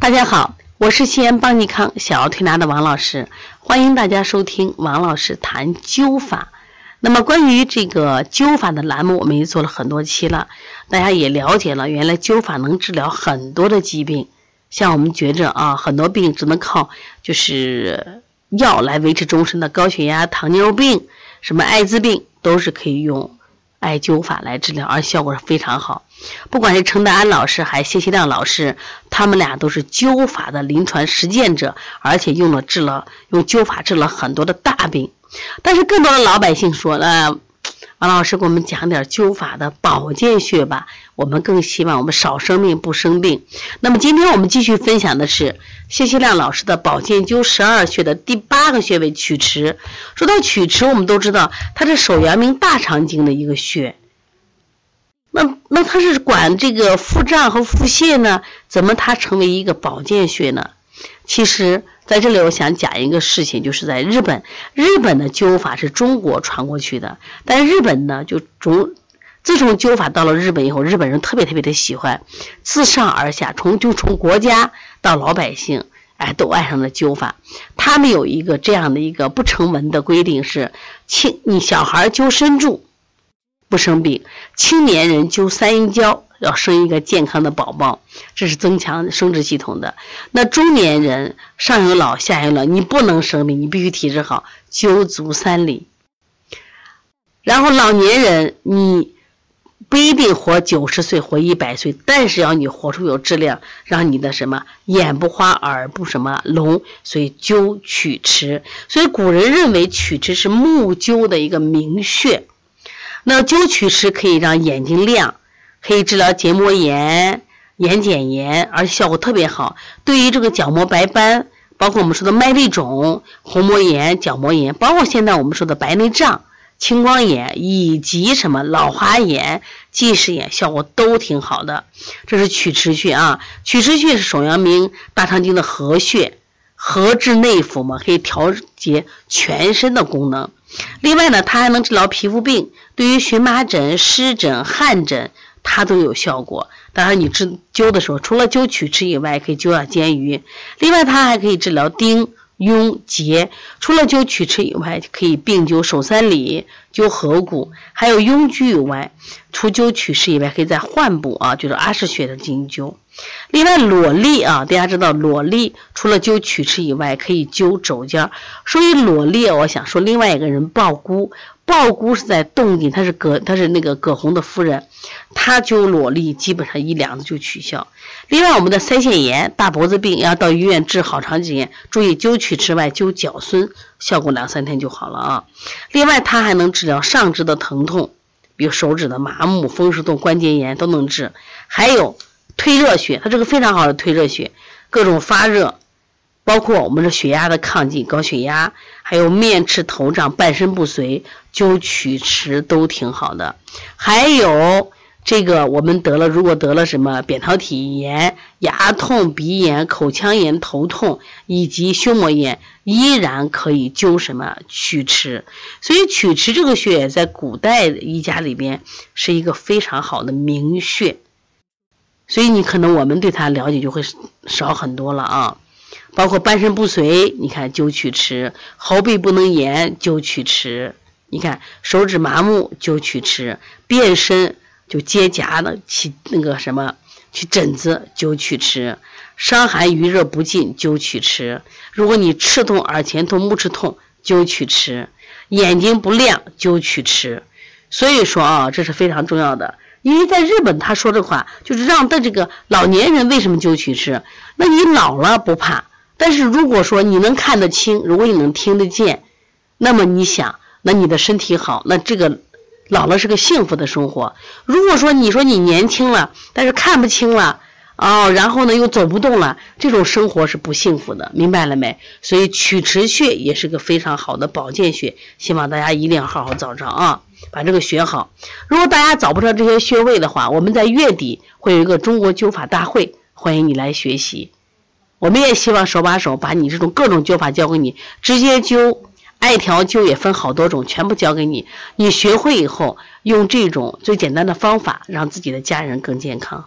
大家好，我是西安邦尼康小儿推拿的王老师，欢迎大家收听王老师谈灸法。那么关于这个灸法的栏目，我们也做了很多期了，大家也了解了，原来灸法能治疗很多的疾病。像我们觉着很多病只能靠就是药来维持终身的，高血压、糖尿病、什么艾滋病都是可以用艾灸法来治疗，而效果是非常好。不管是程大安老师还是谢希亮老师，他们俩都是灸法的临床实践者，而且用灸法治了很多的大病。但是更多的老百姓说王老师给我们讲点灸法的保健学吧，我们更希望我们少生病不生病。那么今天我们继续分享的是谢希亮老师的保健灸12穴的第8个穴位曲池。说到曲池，我们都知道它是手阳明大肠经的一个穴，那它是管这个腹胀和腹泻呢，怎么它成为一个保健穴呢？其实在这里我想讲一个事情，就是在日本的灸法是中国传过去的，但日本呢自从灸法到了日本以后，日本人特别特别的喜欢，自上而下从国家到老百姓都爱上了灸法。他们有一个这样的一个不成文的规定，是你小孩灸参柱不生病，青年人灸三阴交要生一个健康的宝宝，这是增强生殖系统的。那中年人上有老下有老，你不能生病，你必须体质好，灸足3里。然后老年人你不一定活90岁活100岁，但是要你活出有质量，让你的什么眼不花耳不什么聋，所以灸曲池。所以古人认为曲池是目灸的一个名穴。那灸曲池可以让眼睛亮，可以治疗结膜炎、眼睑炎，而且效果特别好。对于这个角膜白斑，包括我们说的麦粒肿、虹膜炎、角膜炎，包括现在我们说的白内障、青光眼以及什么老花眼、近视眼，效果都挺好的。这是曲池穴曲池穴是手阳明大肠经的合穴，合治内腑嘛，可以调节全身的功能。另外呢，它还能治疗皮肤病，对于荨麻疹、湿疹、汗疹它都有效果。当然你灸的时候，除了灸曲池以外，可以灸下煎鱼。另外它还可以治疗疔、痈、结，除了灸曲池以外，可以并灸手三里、灸合谷，还有痈居以外，除灸曲池以外，可以在腕部就是阿是穴的进行灸。另外裸痢大家知道裸痢除了灸曲池以外，可以灸肘尖。所以裸痢我想说另外一个人鲍姑是在洞顶，她是那个葛洪的夫人，她灸裸痢基本上1两次就取消。另外我们的腮腺炎、大脖子病要到医院治好长时间，注意灸曲池外灸脚孙，效果2-3天就好了另外它还能治疗上肢的疼痛，比如手指的麻木、风湿痛、关节炎都能治。还有退热穴，它这个非常好的退热穴，各种发热，包括我们的血压的亢进、高血压，还有面赤头胀、半身不遂，灸曲池都挺好的。还有这个我们如果得了什么扁桃体炎、牙痛、鼻炎、口腔炎、头痛以及胸膜炎，依然可以灸什么曲池。所以曲池这个穴在古代医家里边是一个非常好的名穴，所以你可能我们对它了解就会少很多了包括半身不遂，你看灸曲池；喉痹不能言，灸曲池；你看手指麻木，灸曲池；变身就结痂的起那个什么起疹子，灸曲池；伤寒余热不尽，灸曲池；如果你赤痛、耳前痛、目赤痛，灸曲池；眼睛不亮，灸曲池。所以说这是非常重要的。因为在日本他说的话就是让这个老年人为什么灸曲池，那你老了不怕，但是如果说你能看得清，如果你能听得见，那么你想那你的身体好，那这个老了是个幸福的生活。如果说你说你年轻了但是看不清了然后呢又走不动了，这种生活是不幸福的，明白了没？所以曲池穴也是个非常好的保健穴，希望大家一定要好好找着把这个学好。如果大家找不着这些穴位的话，我们在月底会有一个中国灸法大会，欢迎你来学习。我们也希望手把手把你这种各种灸法教给你，直接灸、艾条灸也分好多种，全部教给你，你学会以后用这种最简单的方法让自己的家人更健康。